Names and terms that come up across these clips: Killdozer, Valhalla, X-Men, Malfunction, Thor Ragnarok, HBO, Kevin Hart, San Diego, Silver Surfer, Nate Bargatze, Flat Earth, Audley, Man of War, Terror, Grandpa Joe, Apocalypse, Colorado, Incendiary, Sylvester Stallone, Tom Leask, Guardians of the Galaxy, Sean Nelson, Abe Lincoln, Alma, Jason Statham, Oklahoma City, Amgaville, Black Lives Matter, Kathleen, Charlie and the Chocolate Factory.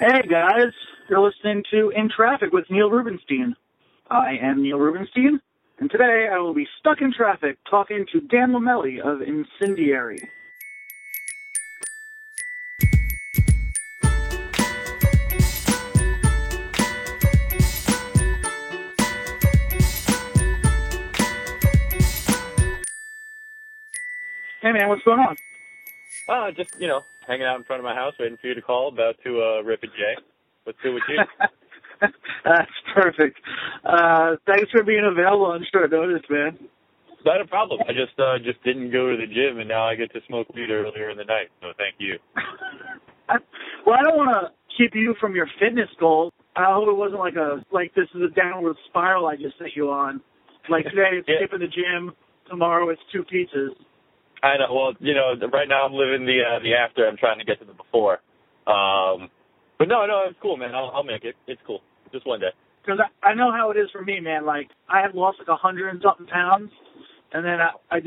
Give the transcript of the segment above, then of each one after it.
Hey guys, you're listening to In Traffic with Neil Rubenstein. I am Neil Rubenstein, and today I will be stuck in traffic talking to Dan Lomeli of Incendiary. Hey man, what's going on? Just, you know, hanging out in front of my house, waiting for you to call, about to rip a J. What's good with you? That's perfect. Thanks for being available on short notice, man. Not a problem. I just didn't go to the gym, and now I get to smoke weed earlier in the night, so thank you. Well, I don't want to keep you from your fitness goals. I hope it wasn't like this is a downward spiral I just set you on. Like today, it's skipping the gym. Tomorrow, it's two pizzas. I know. Well, you know, right now I'm living the after. I'm trying to get to the before. But no, it's cool, man. I'll make it. It's cool. Just one day. Because I know how it is for me, man. Like I had lost 100 and something pounds, and then I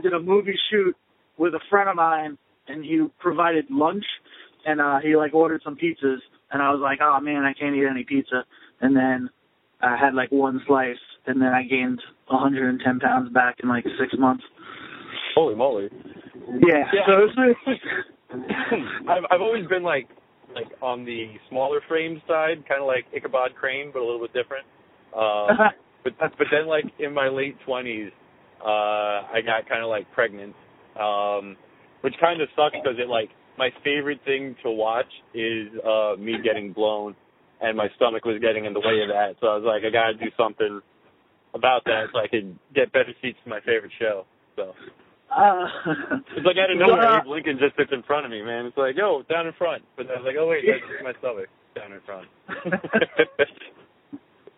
did a movie shoot with a friend of mine, and he provided lunch, and he ordered some pizzas, and I was like, oh man, I can't eat any pizza, and then I had one slice, and then I gained 110 pounds back in 6 months. Holy moly! Yeah. So I've always been like on the smaller frame side, kind of like Ichabod Crane, but a little bit different. But then in my late 20s, I got kind of pregnant, which kind of sucks because it my favorite thing to watch is me getting blown, and my stomach was getting in the way of that. So I was like, I gotta do something about that so I could get better seats to my favorite show. So. It's out of nowhere, Abe Lincoln just sits in front of me, man. It's yo, down in front. But I was oh, wait, that's my stomach. Down in front.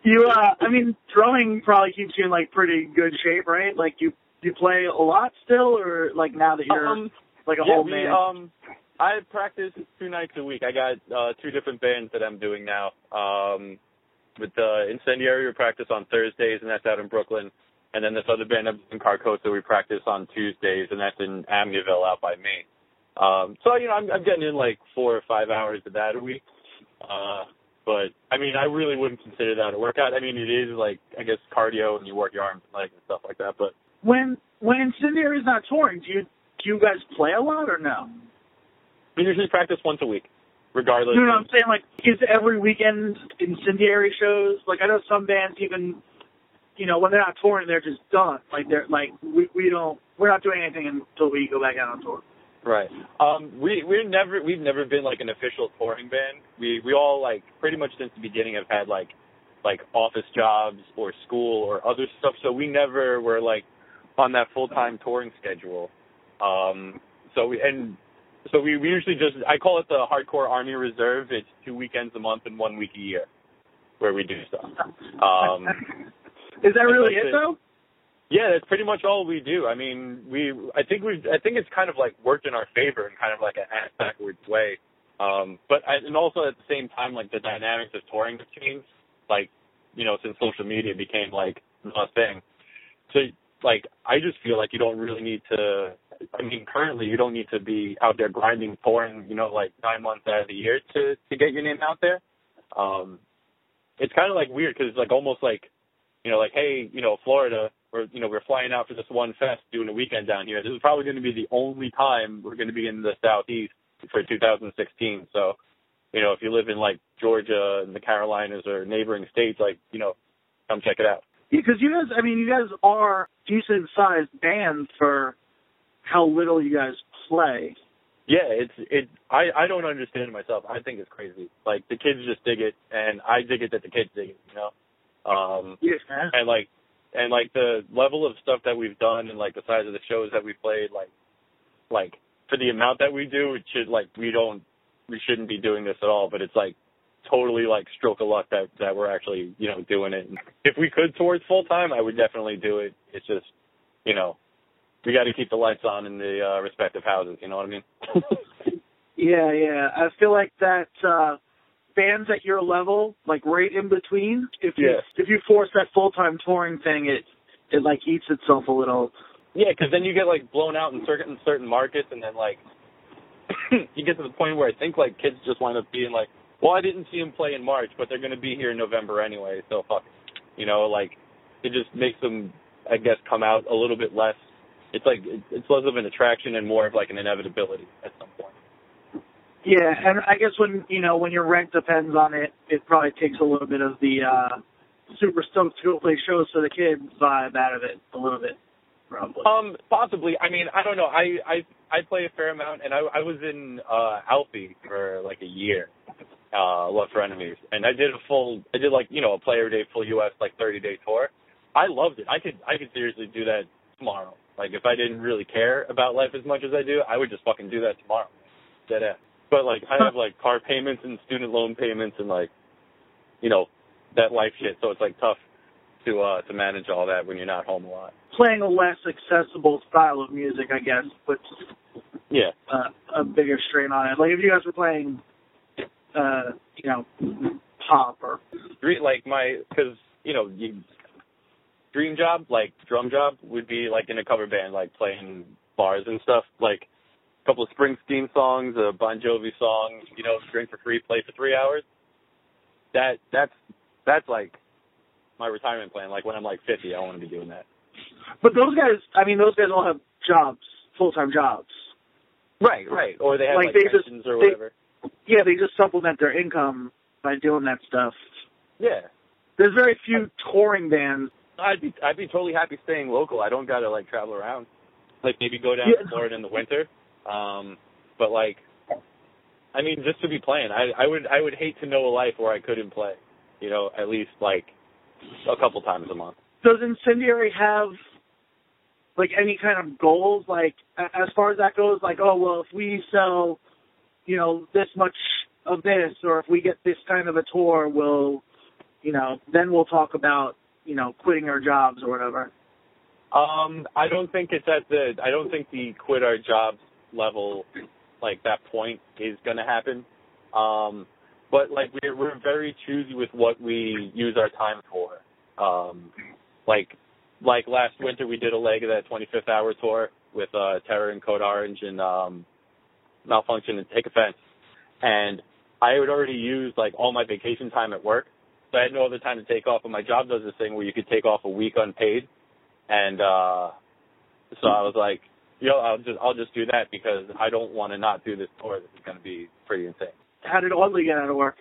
You, throwing probably keeps you in, pretty good shape, right? You play a lot still, or, now that you're, old man? I practice 2 nights a week. I got 2 different bands that I'm doing now. With the Incendiary, we practice on Thursdays, and that's out in Brooklyn. And then this other band in Carcosa, we practice on Tuesdays, and that's in Amgaville out by Maine. So, I'm getting in 4 or 5 hours of that a week. But, I really wouldn't consider that a workout. It is, I guess, cardio, and you work your arms and legs and stuff like that. But when Incendiary's not touring, do you guys play a lot or no? We usually practice once a week, regardless. You know what I'm saying? Is every weekend Incendiary shows? I know some bands even... You know, when they're not touring, they're just done. We're not doing anything until we go back out on tour. Right. We've never been an official touring band. We all pretty much since the beginning have had office jobs or school or other stuff. So we never were on that full time touring schedule. So we usually I call it the hardcore Army Reserve. It's 2 weekends a month and 1 week a year where we do stuff. Is that really it, though? Yeah, that's pretty much all we do. I think it's kind of worked in our favor in kind of an ass backwards way. But also at the same time, the dynamics of touring have changed. Since social media became a thing, so I just feel you don't really need to. Currently you don't need to be out there grinding, touring. 9 months out of the year to get your name out there. It's kind of weird because it's almost hey, Florida, or, we're flying out for this one fest, doing a weekend down here. This is probably going to be the only time we're going to be in the Southeast for 2016. So, if you live in, Georgia and the Carolinas or neighboring states, come check it out. Yeah, because you guys, you guys are decent-sized bands for how little you guys play. Yeah, I don't understand it myself. I think it's crazy. The kids just dig it, and I dig it that the kids dig it, and the level of stuff that we've done and the size of the shows that we played, for the amount that we do, it should we shouldn't be doing this at all. But it's totally stroke of luck that we're actually doing it. And if we could tour full time, I would definitely do it. It's just we got to keep the lights on in the respective houses. You know what I mean? Yeah. I feel like that. Bands at your level, right in between, if you force that full-time touring thing, it eats itself a little. Yeah, because then you get, blown out in certain markets, and then, you get to the point where I think, kids just wind up being, well, I didn't see him play in March, but they're going to be here in November anyway, so fuck it. You know, like, it just makes them, I guess, come out a little bit less. It's like, it's less of an attraction and more of like an inevitability at some point. Yeah, and I guess when, you know, when your rent depends on it, it probably takes a little bit of the super stoked to go play shows for the kids vibe out of it a little bit, probably. Possibly. I mean, I don't know. I play a fair amount, and I was in Alfie for like a year, Love for Enemies, and I did like, you know, a player day full U.S. like 30-day tour. I loved it. I could seriously do that tomorrow. Like, if I didn't really care about life as much as I do, I would just fucking do that tomorrow. Dead ass. But, like, I have, like, car payments and student loan payments and, like, you know, that life shit. So it's, like, tough to manage all that when you're not home a lot. Playing a less accessible style of music, I guess, puts yeah. A bigger strain on it. Like, if you guys were playing, you know, pop or... Like, because, you know, dream job, like, drum job would be, like, in a cover band, like, playing bars and stuff, like... couple of Springsteen songs, a Bon Jovi song, you know, drink for free, play for 3 hours. That's like my retirement plan. Like when I'm like 50, I want to be doing that. But those guys, I mean, those guys all have jobs, full-time jobs. Right. Or they have like they pensions or whatever. They just supplement their income by doing that stuff. Yeah. There's very few touring bands. I'd be totally happy staying local. I don't got to like travel around. Like maybe go down to Florida in the winter. But like, I mean, just to be playing, I would hate to know a life where I couldn't play, you know, at least like a couple times a month. Does Incendiary have like any kind of goals? Like as far as that goes, like, oh, well, if we sell, you know, this much of this, or if we get this kind of a tour, we'll, you know, then we'll talk about, you know, quitting our jobs or whatever. I don't think it's I don't think the quit our jobs level, like that point is going to happen. But like we're very choosy with what we use our time for. Like last winter we did a leg of that 25th hour tour with Terror and Code Orange and Malfunction and Take Offense. And I had already used like all my vacation time at work, so I had no other time to take off. And my job does this thing where you could take off a week unpaid. And so I was like, you know, I'll just do that because I don't want to not do this tour. This is going to be pretty insane. How did Audley get out of work?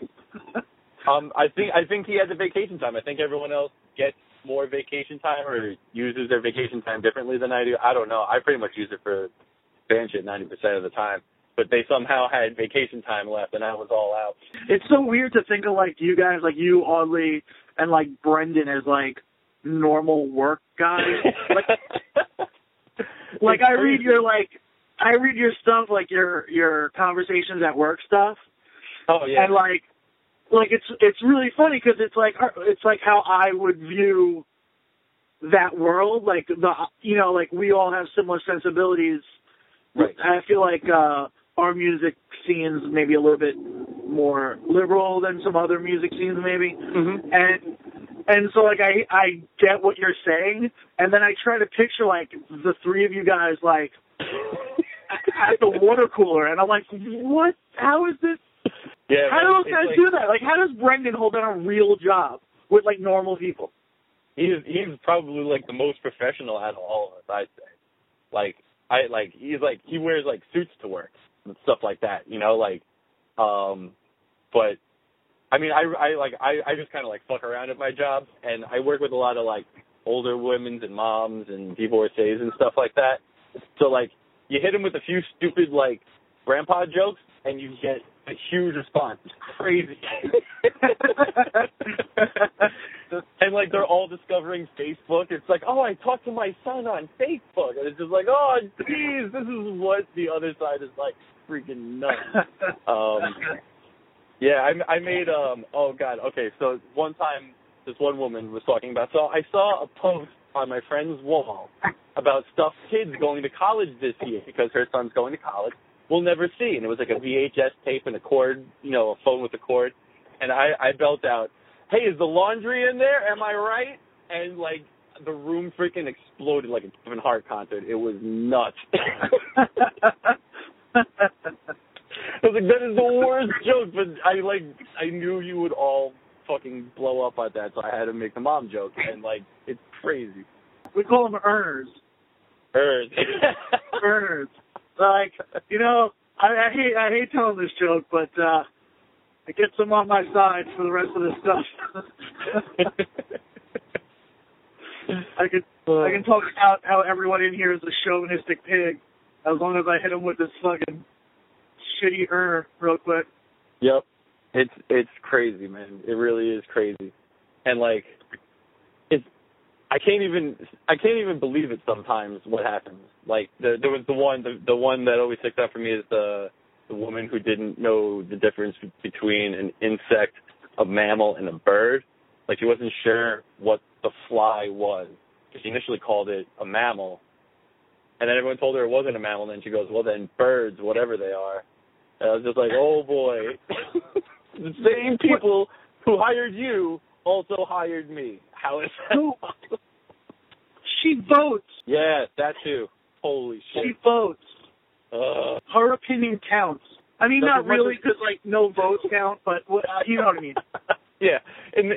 I think he had the vacation time. I think everyone else gets more vacation time or uses their vacation time differently than I do. I don't know. I pretty much use it for band shit 90% of the time. But they somehow had vacation time left, and I was all out. It's so weird to think of, like, you guys, like you, Audley, and, like, Brendan as, like, normal work guys. Like I read your stuff, like your conversations at work stuff. Oh yeah. And like it's really funny because it's like how I would view that world. Like the, you know, like we all have similar sensibilities. Right. I feel like our music scene's maybe a little bit more liberal than some other music scenes maybe. Mm-hmm. And so, like, I get what you're saying, and then I try to picture, like, the three of you guys, like, at the water cooler, and I'm like, what? How is this? Yeah, how do those guys do that? Like, how does Brendan hold down a real job with, like, normal people? He's probably, like, the most professional out of all of us, I'd say. Like, he wears, like, suits to work and stuff like that, you know? Like, but... I mean, I just kind of, like, fuck around at my job, and I work with a lot of, like, older women and moms and divorcees and stuff like that. So, like, you hit them with a few stupid, like, grandpa jokes, and you get a huge response. It's crazy. And, like, they're all discovering Facebook. It's like, oh, I talked to my son on Facebook. And it's just like, oh, geez, this is what the other side is like. Freaking nuts. Yeah, I made, oh, God, okay, so one time this one woman was talking about, so I saw a post on my friend's wall about stuff kids going to college this year because her son's going to college will never see. And it was like a VHS tape and a cord, you know, a phone with a cord. And I belt out, hey, is the laundry in there? Am I right? And, like, the room freaking exploded like a Kevin Hart concert. It was nuts. I was like, that is the worst joke, but I, like, I knew you would all fucking blow up at that, so I had to make the mom joke, and, like, it's crazy. We call them earners. Earners. Earners. Like, you know, I hate telling this joke, but it gets them on my side for the rest of this stuff. I can talk about how everyone in here is a chauvinistic pig as long as I hit them with this fucking shitty earner real quick. Yep. It's crazy, man. It really is crazy. And, like, I can't even believe it sometimes what happens. Like, there was the one that always sticks out for me is the woman who didn't know the difference between an insect, a mammal, and a bird. Like, she wasn't sure what the fly was. She initially called it a mammal, and then everyone told her it wasn't a mammal, and then she goes, well, then birds, whatever they are. And I was just like, oh, boy. The same people who hired you also hired me. How is that possible? She votes. Yeah, that too. Holy shit. She votes. Her opinion counts. I mean, not really, because, like, no votes count, but you know what I mean. Yeah, and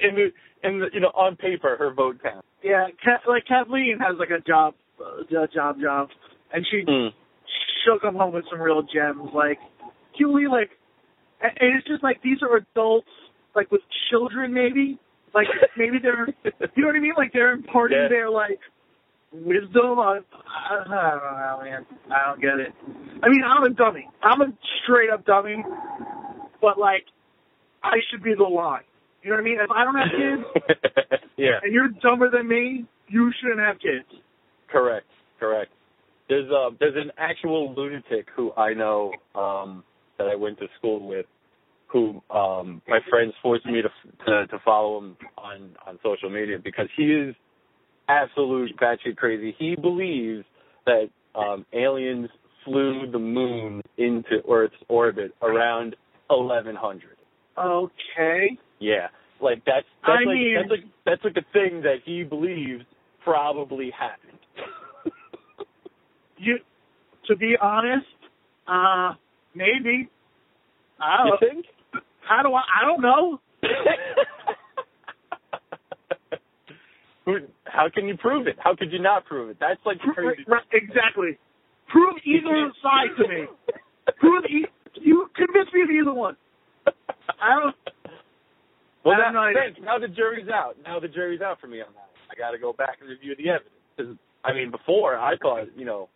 you know, on paper, her vote counts. Yeah, like, Kathleen has, like, a job, and she'll come home with some real gems. Like, Julie, like, and it's just, like, these are adults, like, with children, maybe. Like, maybe they're, you know what I mean? Like, they're imparting their, like, wisdom on, I don't know, man. I don't get it. I mean, I'm a dummy. I'm a straight-up dummy. But, like, I should be the line. You know what I mean? If I don't have kids, and you're dumber than me, you shouldn't have kids. Correct. There's an actual lunatic who I know that I went to school with, who my friends forced me to follow him on social media because he is absolute batshit crazy. He believes that aliens flew the moon into Earth's orbit around 1100. Okay. Yeah, like that's like a thing that he believes probably happened. To be honest, maybe. You think? How do I don't know. How can you prove it? How could you not prove it? That's like crazy. Right, exactly. Prove either side to me. You convince me of either one. Now the jury's out. Now the jury's out for me on that. I got to go back and review the evidence. Because, I mean, before I thought, you know,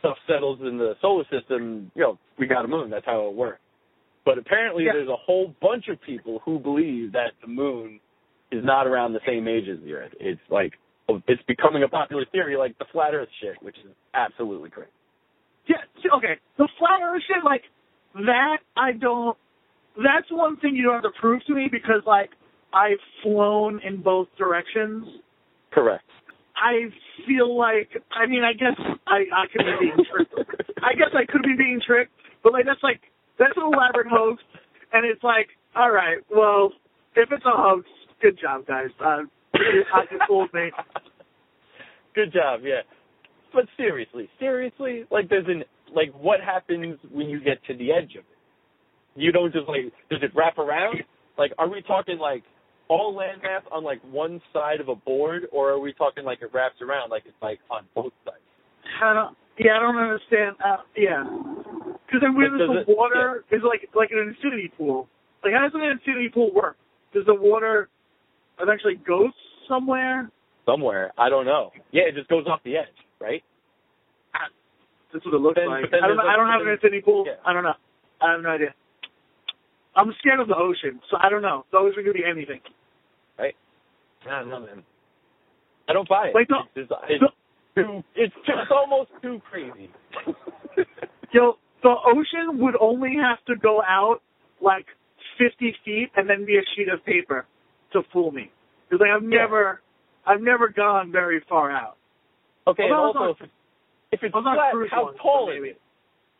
stuff settles in the solar system, you know, we got a moon. That's how it works. But apparently there's a whole bunch of people who believe that the moon is not around the same age as the Earth. It's like, it's becoming a popular theory like the Flat Earth shit, which is absolutely crazy. Yeah, okay. The Flat Earth shit, like, that's one thing you don't have to prove to me because, like, I've flown in both directions. Correct. I feel like, I mean, I guess I could be being tricked. I guess I could be being tricked, but, like, that's an elaborate hoax, and it's like, all right, well, if it's a hoax, good job, guys. I just fooled me. Good job, yeah. But seriously, like, what happens when you get to the edge of it? You don't just, like, does it wrap around? Like, are we talking, like, all landmass on, like, one side of a board, or are we talking, like, it wraps around, like, it's, like, on both sides? I don't understand. Because then where the water is, like an infinity pool. Like, how does an infinity pool work? Does the water eventually go somewhere? I don't know. Yeah, it just goes off the edge, right? That's what it looks like. I don't have an infinity pool. Yeah. I don't know. I have no idea. I'm scared of the ocean, so I don't know. It's always going to be anything. Right? I don't know, man. I don't buy it. Like, it's almost too crazy. Yo, the ocean would only have to go out, like, 50 feet and then be a sheet of paper to fool me. Because, like, I've never gone very far out. Okay, and also, if it's flat, how tall is it?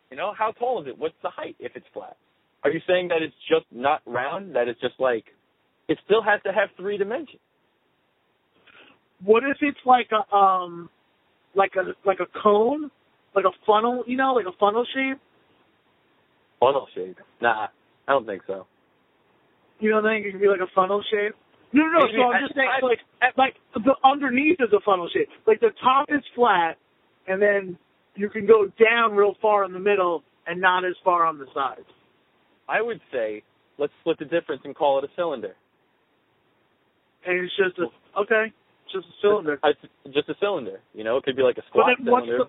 You know, how tall is it? What's the height if it's flat? Are you saying that it's just not round, that it's just like, it still has to have three dimensions? What if it's like a, like a cone, like a funnel, you know, like a funnel shape? Nah, I don't think so. You don't think it could be like a funnel shape? No. So I'm just saying, like the underneath is a funnel shape. Like the top is flat, and then you can go down real far in the middle and not as far on the sides. I would say let's split the difference and call it a cylinder. And it's just a cylinder. Just a cylinder. You know, it could be like a squat cylinder.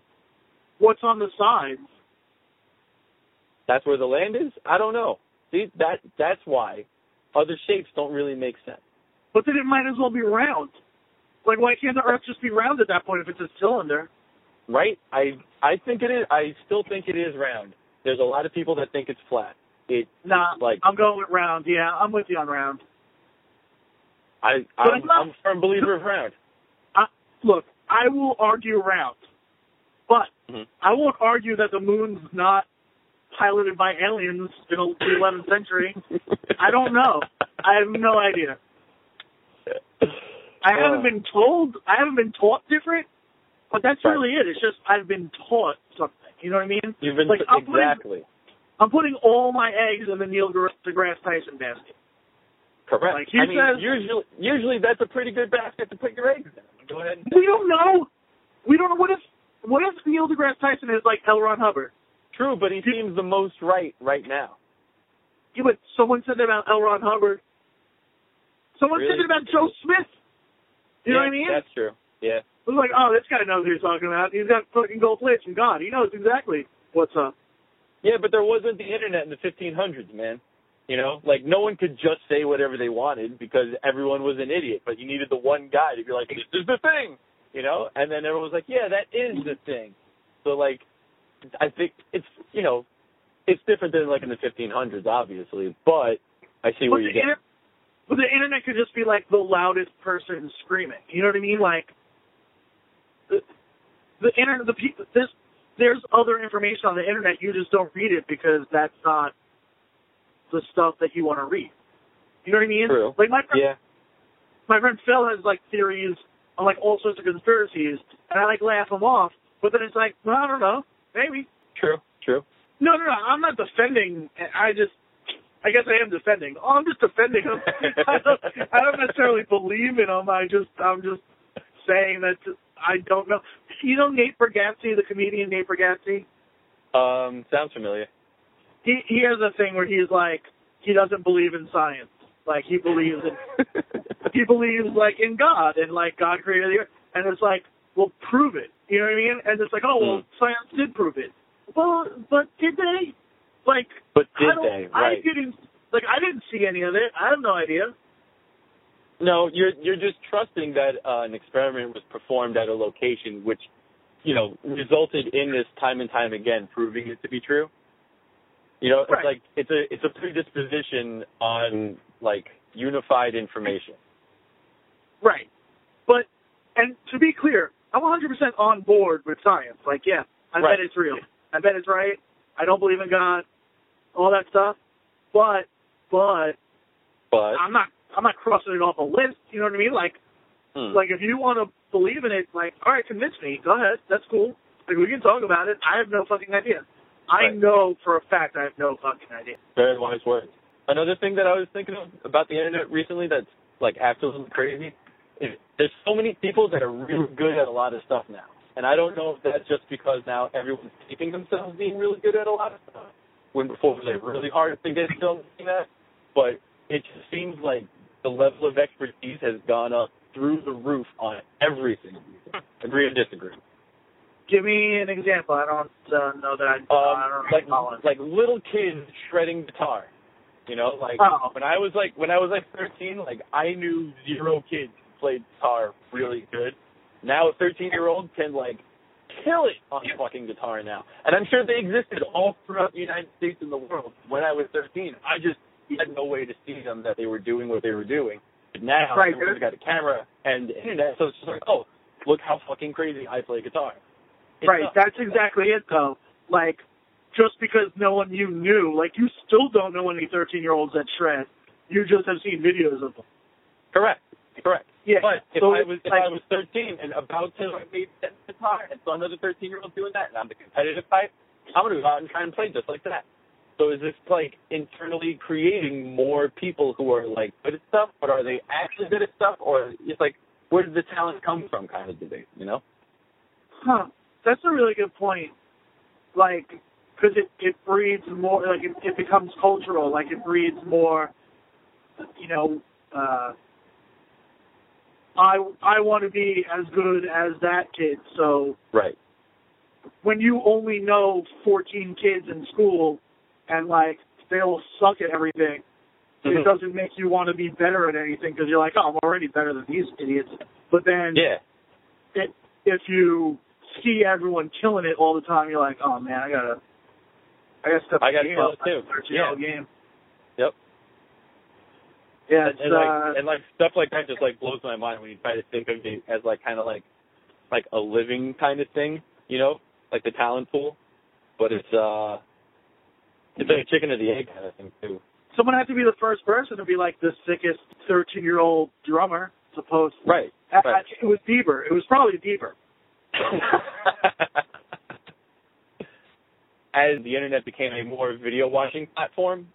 What's on the sides? That's where the land is? I don't know. See, that's why other shapes don't really make sense. But then it might as well be round. Like, why can't the Earth just be round at that point if it's a cylinder? Right? I think it is. I still think it is round. There's a lot of people that think it's flat. I'm going with round. Yeah, I'm with you on round. I'm a firm believer of round. Look, I will argue round. But I won't argue that the moon's not piloted by aliens in the 11th century. I don't know. I have no idea. I haven't been told. I haven't been taught different. But that's really it. It's just I've been taught something. You know what I mean? You've been I'm putting all my eggs in the Neil deGrasse Tyson basket. Correct. Like usually that's a pretty good basket to put your eggs in. Go ahead. We don't know. What if Neil deGrasse Tyson is like L. Ron Hubbard? True, but he seems the most right now. Yeah, but someone said that about L. Ron Hubbard. Someone said it about Joe Smith. You know what I mean? That's true. Yeah. It was like, oh, this guy knows who you're talking about. He's got fucking gold plates from God. He knows exactly what's up. Yeah, but there wasn't the internet in the 1500s, man. You know, like no one could just say whatever they wanted because everyone was an idiot. But you needed the one guy to be like, this is the thing. You know, and then everyone was like, yeah, that is the thing. So, like, I think it's, you know, it's different than, like, in the 1500s, obviously, but I see where you're getting. But the internet could just be, like, the loudest person screaming. You know what I mean? Like, the internet, there's other information on the internet. You just don't read it because that's not the stuff that you want to read. You know what I mean? True. Like, my friend Phil has, like, theories on, like, all sorts of conspiracies, and I, like, laugh them off, but then it's like, well, I don't know. Maybe. True. No. I'm not defending. I guess I am defending. Oh, I'm just defending them. I don't necessarily believe in them. I'm just saying that I don't know. You know Nate Bargatze, the comedian Nate Bargatze? Sounds familiar. He has a thing where he's like, he doesn't believe in science. Like, he believes in, like, in God and, like, God created the earth. And it's like, well, prove it. You know what I mean? And it's like, oh, well, science did prove it. Well, but did they? Like, but did they? Right. I didn't see any of it. I have no idea. No, you're just trusting that an experiment was performed at a location which, you know, resulted in this time and time again, proving it to be true. You know, right. It's like it's a predisposition on, like, unified information. Right. But, and to be clear, I'm 100% on board with science. Like, yeah, I bet it's real. I bet it's right. I don't believe in God, all that stuff. But I'm not crossing it off a list. You know what I mean? Like, like if you want to believe in it, like, all right, convince me. Go ahead. That's cool. Like, we can talk about it. I have no fucking idea. I know for a fact I have no fucking idea. Very wise words. Another thing that I was thinking of about the internet recently that's, like, absolutely crazy. There's so many people that are really good at a lot of stuff now. And I don't know if that's just because now everyone's keeping themselves being really good at a lot of stuff, when before it was a really hard thing to do that. But it just seems like the level of expertise has gone up through the roof on everything. Agree or disagree? Give me an example. I don't know that I don't know. Like little kids shredding guitar. You know, like when I was 13, like I knew zero kids played guitar really good. Now a 13-year-old can, like, kill it on fucking guitar now. And I'm sure they existed all throughout the United States and the world when I was 13. I just had no way to see them that they were doing what they were doing. But now everyone's got a camera and the internet, so it's just like, oh, look how fucking crazy I play guitar. That's exactly it, though. Like, just because no one you knew, like, you still don't know any 13-year-olds that shred. You just have seen videos of them. Correct. Yeah. But if I was 13 and about to maybe set guitar and saw another 13-year-old doing that and I'm the competitive type, I'm going to go out and try and play just like that. So is this like internally creating more people who are like good at stuff, but are they actually good at stuff, or it's like where does the talent come from kind of debate, you know? Huh. That's a really good point. Like, because it breeds more, like it becomes cultural, like it breeds more, you know, I want to be as good as that kid, so. Right. When you only know 14 kids in school and, like, they all suck at everything, mm-hmm. It doesn't make you want to be better at anything because you're like, oh, I'm already better than these idiots. But then if you see everyone killing it all the time, you're like, oh, man, I gotta step up too. Game. Yep. Yeah, and stuff like that just, like, blows my mind when you try to think of it as, like, kind of like a living kind of thing, you know, like the talent pool. But it's like a chicken or the egg kind of thing, too. Someone had to be the first person to be, like, the sickest 13-year-old drummer, supposedly. Right. It was Bieber. It was probably Bieber. As the Internet became a more video-watching platform,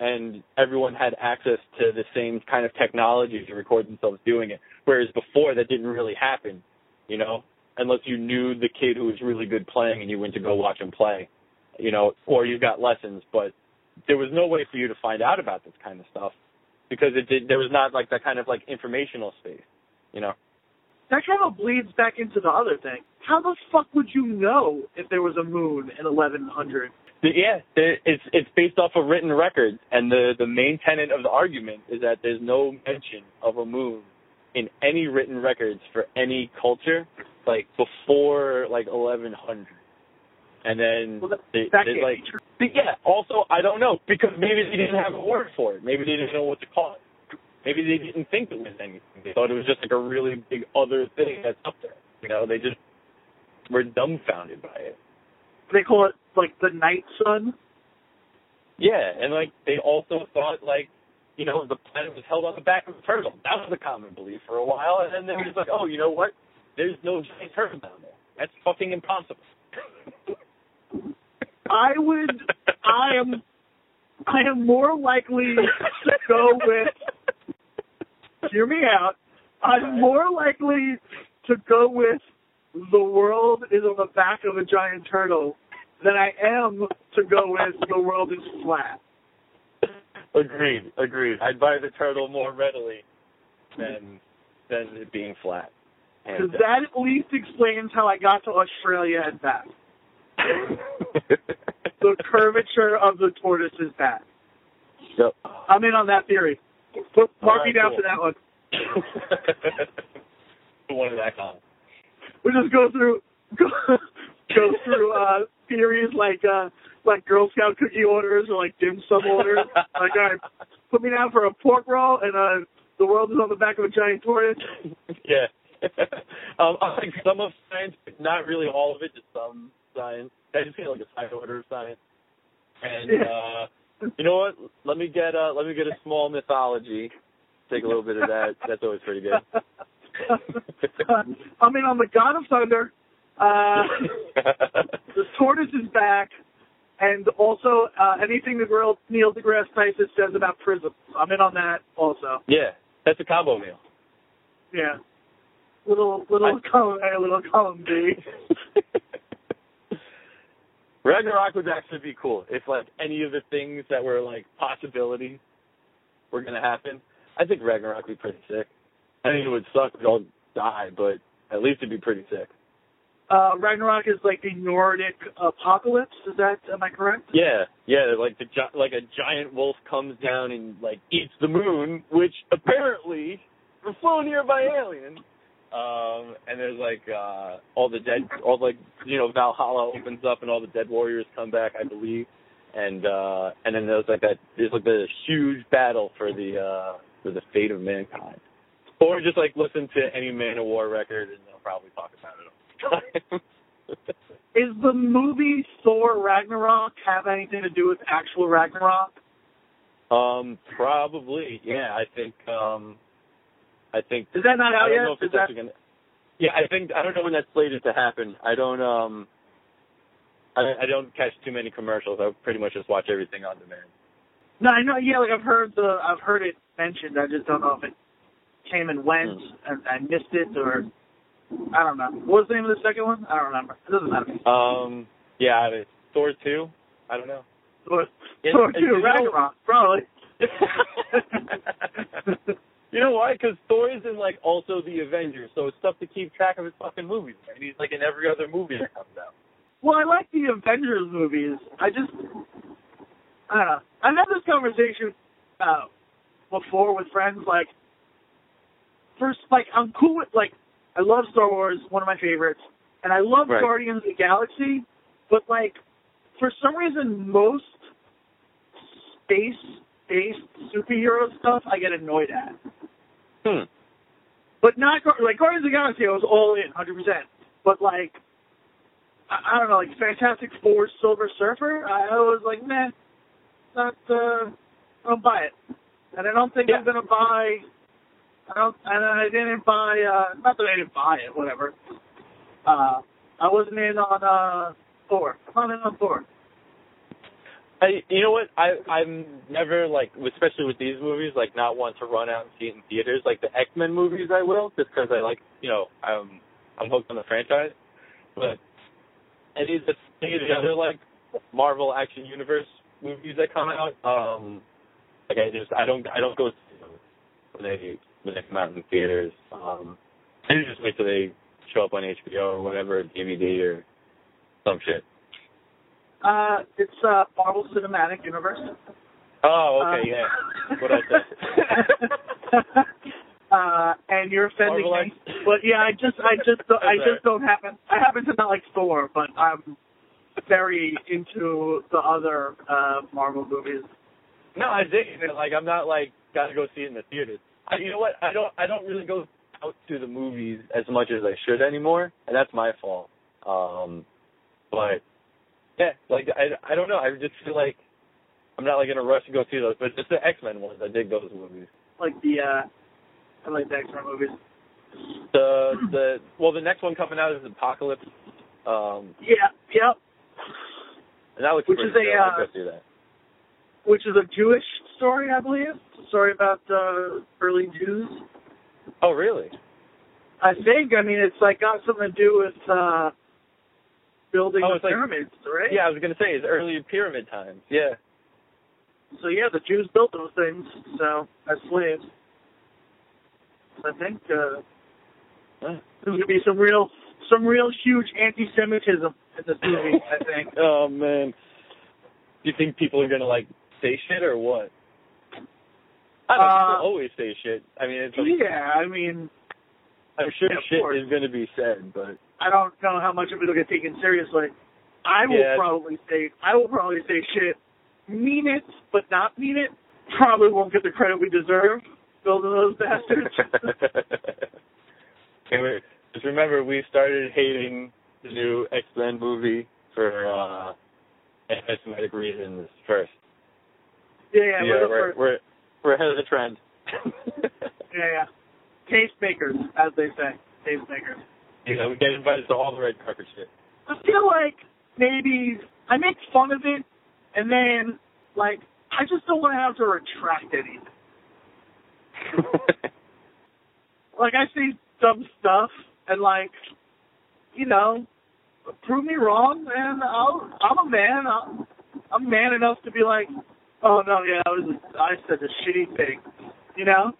and everyone had access to the same kind of technology to record themselves doing it, whereas before that didn't really happen, you know, unless you knew the kid who was really good playing and you went to go watch him play, you know, or you got lessons. But there was no way for you to find out about this kind of stuff because there was not like that kind of like informational space, you know. That kind of bleeds back into the other thing. How the fuck would you know if there was a moon in 1100? Yeah, it's based off of written records, and the main tenet of the argument is that there's no mention of a moon in any written records for any culture, like, before, like, 1100. And then, also, I don't know, because maybe they didn't have a word for it. Maybe they didn't know what to call it. Maybe they didn't think it was anything. They thought it was just, like, a really big other thing that's up there. You know, they just were dumbfounded by it. They call it, like, the night sun? Yeah, and, like, they also thought, like, you know, the planet was held on the back of a turtle. That was a common belief for a while, and then they were just like, oh, you know what? There's no giant turtle down there. That's fucking impossible. I am more likely to go with, hear me out, I'm more likely to go with the world is on the back of a giant turtle than I am to go with the world is flat. Agreed. I'd buy the turtle more readily than it being flat. Because that at least explains how I got to Australia and back. The curvature of the tortoise is back. Yep. I'm in on that theory. Mark me down for that one. The one in that column. We just go through theories like Girl Scout cookie orders or like dim sum orders. Like, all right, put me down for a pork roll and the world is on the back of a giant tortoise. Yeah. I think some of science, but not really all of it, just some science. I just feel like a high order of science. And you know what? Let me get a small mythology. Take a little bit of that. That's always pretty good. I mean, on the God of Thunder, the tortoise is back, and also anything that Neil deGrasse Tyson says about prisms. I'm in on that also. Yeah, that's a combo meal. Yeah, little column A, little column B. Ragnarok would actually be cool if like any of the things that were like possibilities were gonna happen. I think Ragnarok would be pretty sick. I think it would suck if we all die, but at least it'd be pretty sick. Ragnarok is like the Nordic apocalypse. Am I correct? Yeah. Like a giant wolf comes down and like eats the moon, which apparently were flown here by aliens. And there's like all the dead, all like you know Valhalla opens up and all the dead warriors come back, I believe. And then there's like that. There's like the huge battle for the fate of mankind. Or just like listen to any Man of War record and they'll probably talk about it. Is the movie Thor Ragnarok have anything to do with actual Ragnarok? Probably. Yeah, I think. Is that not out yet? I don't know when that's slated to happen. I don't. I don't catch too many commercials. I pretty much just watch everything on demand. No, I know. Yeah, like I've heard it mentioned. I just don't know if it came and went, and I missed it, or I don't know. What was the name of the second one? I don't remember. It doesn't matter. Yeah, it's Thor 2. I don't know. Thor 2, Ragnarok, probably. You know why? Because Thor is in, like, also the Avengers, so it's tough to keep track of his fucking movies. Right? He's, like, in every other movie that comes out. Well, I like the Avengers movies. I don't know. I've had this conversation before with friends, like, first, like, I'm cool with, like, I love Star Wars, one of my favorites, and I love Guardians of the Galaxy, but, like, for some reason, most space-based superhero stuff I get annoyed at. But not, like, Guardians of the Galaxy, I was all in, 100%. But, like, I don't know, like, Fantastic Four, Silver Surfer, I was like, meh, I don't buy it. And I don't think I'm going to buy, not that I didn't buy it, whatever. I wasn't in on, Thor. I'm not in on Thor. You know what? I'm never, like, especially with these movies, like, not want to run out and see it in theaters. Like, the X-Men movies I will, just because I like, you know, I'm hooked on the franchise. But it is the other, like, Marvel Action Universe movies that come out. Like, I don't go see them when they come out in theaters. I just wait till they show up on HBO or whatever, DVD or some shit. It's Marvel Cinematic Universe. Oh, okay, yeah. What I said. And you're offending Marvel-like me, but yeah, I just don't happen. I happen to not like Thor, but I'm very into the other Marvel movies. No, I dig it. Like, I'm not like gotta go see it in the theaters. You know what? I don't really go out to the movies as much as I should anymore, and that's my fault. But yeah, like I don't know. I just feel like I'm not like in a rush to go see those. But just the X-Men ones, I dig those movies. Like I like the X-Men movies. The next one coming out is Apocalypse. Yeah. And that looks pretty good. I'll go see that. Which is a Jewish story, I believe. It's a story about early Jews. Oh, really? I think. I mean, it's like got something to do with. Building the pyramids, right? Yeah, I was going to say, it's early pyramid times, yeah. So, yeah, the Jews built those things, so, as slaves. So I think there's going to be some real huge anti-Semitism in this movie, I think. Oh, man. Do you think people are going to, like, say shit or what? I don't know, people always say shit. I mean, it's like, yeah, I mean... I'm sure shit is going to be said, but... I don't know how much of it will get taken seriously. I will probably say shit, mean it, but not mean it. Probably won't get the credit we deserve building those bastards. Anyway, just remember, we started hating the new X-Men movie for anti-Semitic reasons first. Yeah, we're ahead of the trend. Yeah. Tastemakers, as they say. Tastemakers. Yeah, we get invited to all the red carpet shit. I feel like maybe I make fun of it, and then, like, I just don't want to have to retract anything. Like, I say dumb stuff, and, like, you know, prove me wrong, and I'm a man. I'm man enough to be like, oh, no, yeah, I said a shitty thing, you know?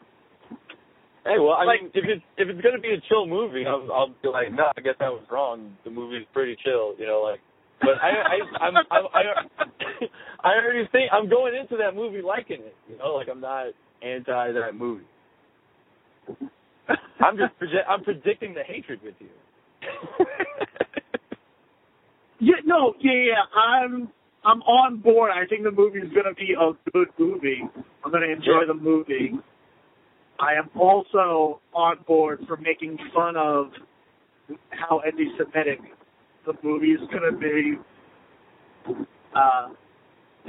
Hey, well, I mean, if it's going to be a chill movie, I'll be like, no, I guess I was wrong. The movie's pretty chill, you know, like. But I already think I'm going into that movie liking it, you know, like I'm not anti that movie. I'm predicting the hatred with you. Yeah, I'm on board. I think the movie's going to be a good movie. I'm going to enjoy the movie. I am also on board for making fun of how anti-Semitic the movie is going to be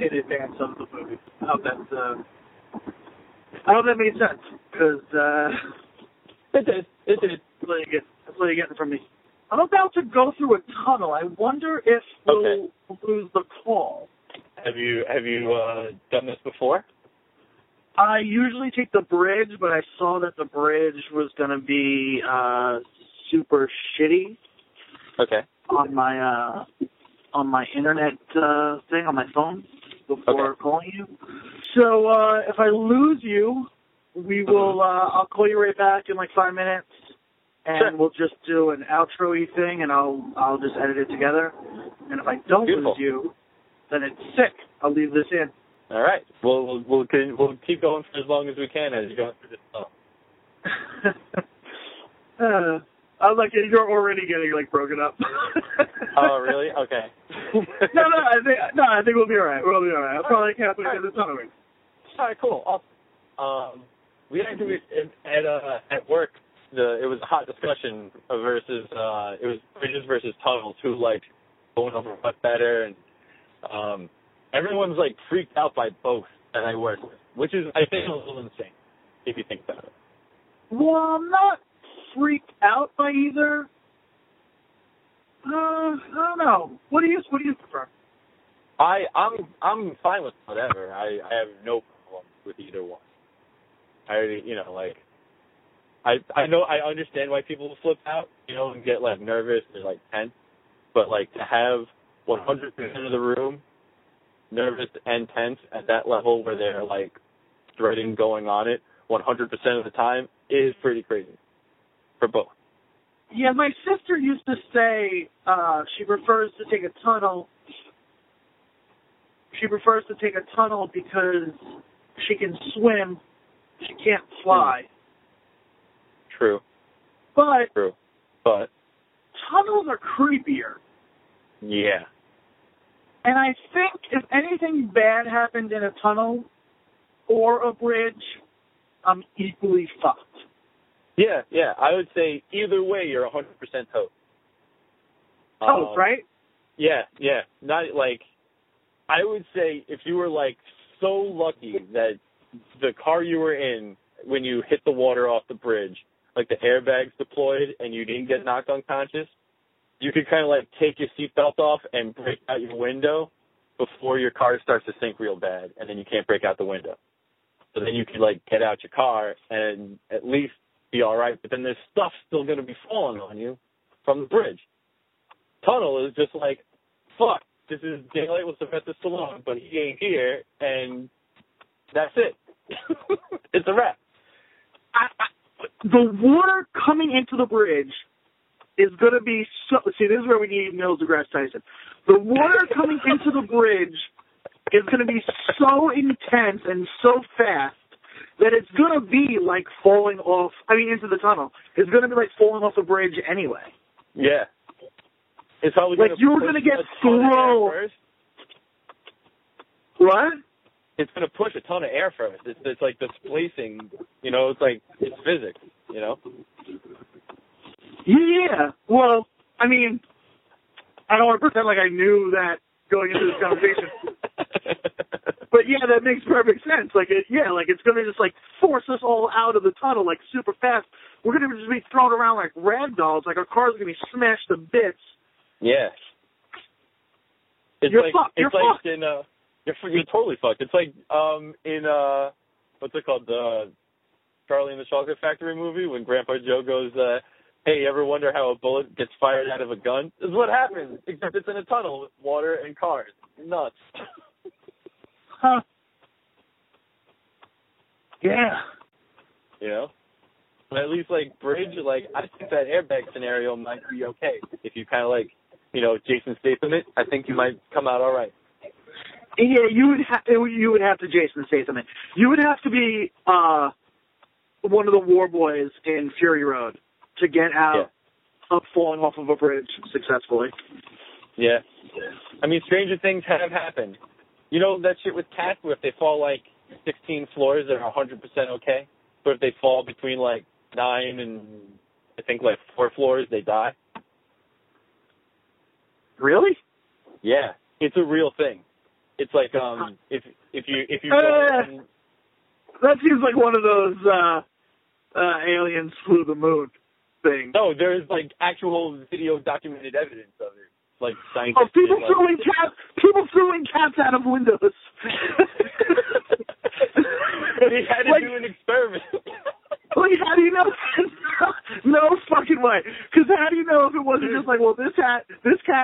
in advance of the movie. I hope that made sense, because it did. That's what you're getting from me. I'm about to go through a tunnel. I wonder if we'll lose the call. Have you done this before? I usually take the bridge, but I saw that the bridge was going to be super shitty. Okay. On my internet thing on my phone before calling you. So if I lose you, we will. I'll call you right back in like 5 minutes. And we'll just do an outro-y thing, and I'll just edit it together. And if I don't lose you, then it's sick. I'll leave this in. All right. We'll keep going for as long as we can as you go through this phone. I was like, you're already getting like broken up. Oh, really? Okay. I think we'll be all right. We'll be all right. I'll probably cancel this on a week. All right. Cool. Awesome. We had to do it at work. It was a hot discussion versus it was bridges versus tunnels, who liked going over what better, and everyone's like freaked out by both that I work with, which is, I think, a little insane if you think about it. Well, I'm not freaked out by either. I don't know. What do you prefer? I'm fine with whatever. I have no problem with either one. I already, I know, I understand why people flip out, and get, like, nervous and, like, tense. But, like, to have 100% of the room nervous and tense at that level where they're, like, dreading going on it 100% of the time is pretty crazy for both. Yeah, my sister used to say She prefers to take a tunnel because she can swim. She can't fly. Mm. True, but tunnels are creepier. Yeah. And I think if anything bad happened in a tunnel or a bridge, I'm equally fucked. Yeah. I would say either way, you're 100% toast. Toast, right? Yeah. Not like, I would say if you were like so lucky that the car you were in when you hit the water off the bridge, like the airbags deployed and you didn't get knocked unconscious, you could kind of like take your seatbelt off and break out your window before your car starts to sink real bad, and then you can't break out the window. So then you could like get out your car and at least be all right, but then there's stuff still going to be falling on you from the bridge. Tunnel is just like, fuck, this is daylight with Sylvester Stallone, but he ain't here, and that's it. It's a wrap. The water coming into the bridge is going to be this is where we need Neil deGrasse Tyson. The water coming into the bridge is going to be so intense and so fast that it's going to be like falling off, into the tunnel. It's going to be like falling off the bridge anyway. Yeah. It's probably like you're going to get thrown. What? It's going to push a ton of air from us. It's like displacing, it's physics, Yeah. Well, I don't want to pretend like I knew that going into this conversation. But, yeah, that makes perfect sense. It's going to just, force us all out of the tunnel, super fast. We're going to just be thrown around like rag dolls. Like, our car's going to be smashed to bits. Yeah. You're fucked. You're totally fucked. It's like in, what's it called, the Charlie and the Chocolate Factory movie when Grandpa Joe goes, hey, ever wonder how a bullet gets fired out of a gun? This is what happens, except it's in a tunnel with water and cars. Nuts. Huh. Yeah. But at least, bridge, I think that airbag scenario might be okay. If you kind of, Jason Statham it, I think you might come out all right. Yeah, you would have to Jason Statham it. You would have to be one of the war boys in Fury Road to get out of falling off of a bridge successfully. Yeah. Stranger things have happened. You know that shit with cats where if they fall 16 floors, they're 100% okay? But if they fall between 9 and I think 4 floors, they die? Really? Yeah. It's a real thing. It's if you that seems like one of those aliens flew the moon thing. No, there's like actual video documented evidence of it. Like scientists. Oh, people throwing cats out of windows. They had to do an experiment. Like, how do you know? No fucking way. Because how do you know if it wasn't just like, well, this cat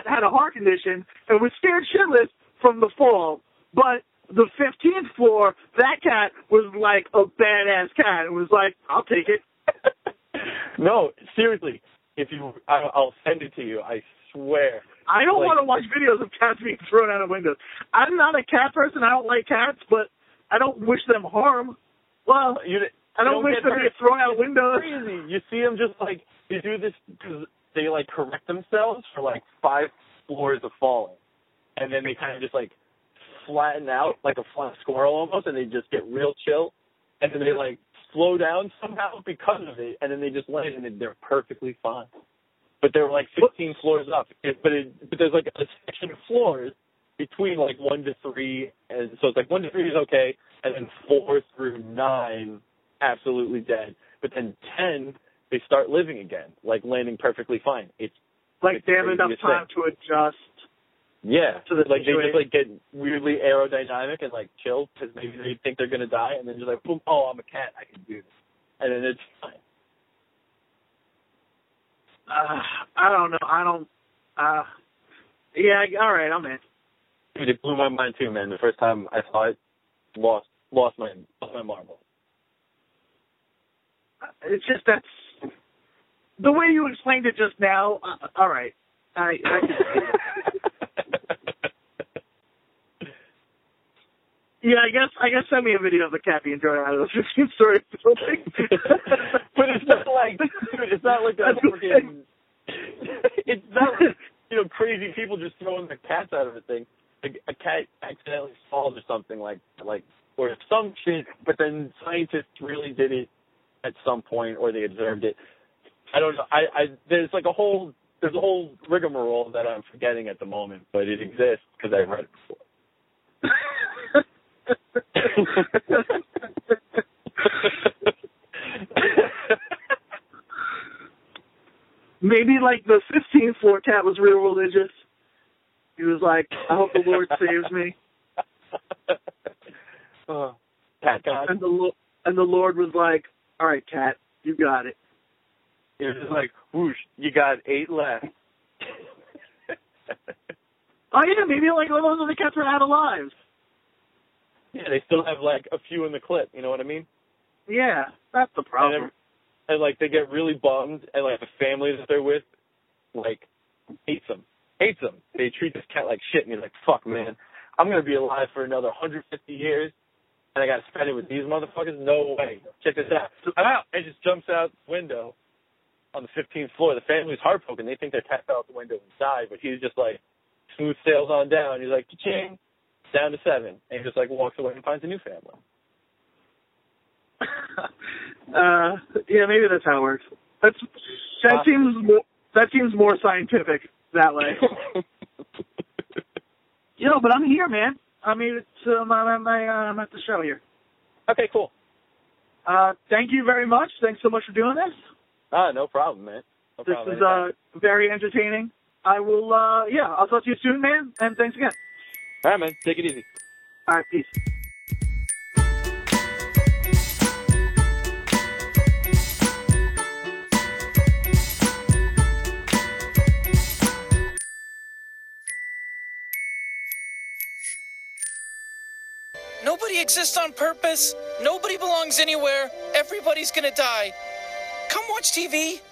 had a heart condition and was scared shitless from the fall, but the 15th floor, that cat was like a badass cat. It was like, I'll take it. No, seriously. If you, I'll send it to you. I swear. I don't want to watch videos of cats being thrown out of windows. I'm not a cat person. I don't like cats, but I don't wish them harm. Well, I don't wish them to get thrown out of windows. Crazy. You see them just like, they do this because they like correct themselves for like 5 floors of falling. And then they kind of just like flatten out like a flat squirrel almost, and they just get real chill. And then they like slow down somehow because of it, and then they just land and they're perfectly fine. But they were like 15 floors up. But there's like a section of floors between like 1 to 3, and so it's like 1 to 3 is okay, and then 4 through 9 absolutely dead. But then 10, they start living again, like landing perfectly fine. It's like they have enough time to adjust. Yeah, so like they just like get weirdly aerodynamic and like chill because maybe they think they're gonna die, and then just like boom, oh, I'm a cat, I can do this, and then it's fine. I don't know. Yeah. All right, I'm in. Dude, it blew my mind too, man. The first time I saw it, lost my marble. It's just that's the way you explained it just now. All right, I can see that. Yeah, I guess send me a video of the cat being thrown out of the 15-story building. But it's not like, dude, it's not like that freaking, it's not like, you know, crazy people just throwing the cats out of a thing. Like, a cat accidentally falls or something like or some shit. But then scientists really did it at some point, or they observed it. I don't know. There's a whole rigmarole that I'm forgetting at the moment, but it exists because I've read it before. Maybe like the 15th floor cat was real religious. He was like, I hope the Lord saves me. Cat God. And the Lord was like, all right, cat, you got it. It was just like, whoosh, you got 8 left. Oh yeah, maybe like all those other cats were out alive. Yeah, they still have, like, a few in the clip, you know what I mean? Yeah, that's the problem. And like, they get really bummed, and, like, the family that they're with, like, hates them. They treat this cat like shit, and you're like, fuck, man, I'm going to be alive for another 150 years, and I got to spend it with these motherfuckers? No way. Check this out. I'm out. It just jumps out the window on the 15th floor. The family's heartbroken. They think their cat fell out the window and died, but he's just, like, smooth sails on down. He's like, cha-ching. Down to 7, and just like walks away and finds a new family. Yeah, maybe that's how it works. That seems more scientific that way. You know, but I'm here, man. I mean, I'm at the show here. Okay, cool. Thank you very much. Thanks so much for doing this. No problem, man. This is very entertaining. I will. I'll talk to you soon, man. And thanks again. All right, man. Take it easy. All right, peace. Nobody exists on purpose. Nobody belongs anywhere. Everybody's gonna die. Come watch TV.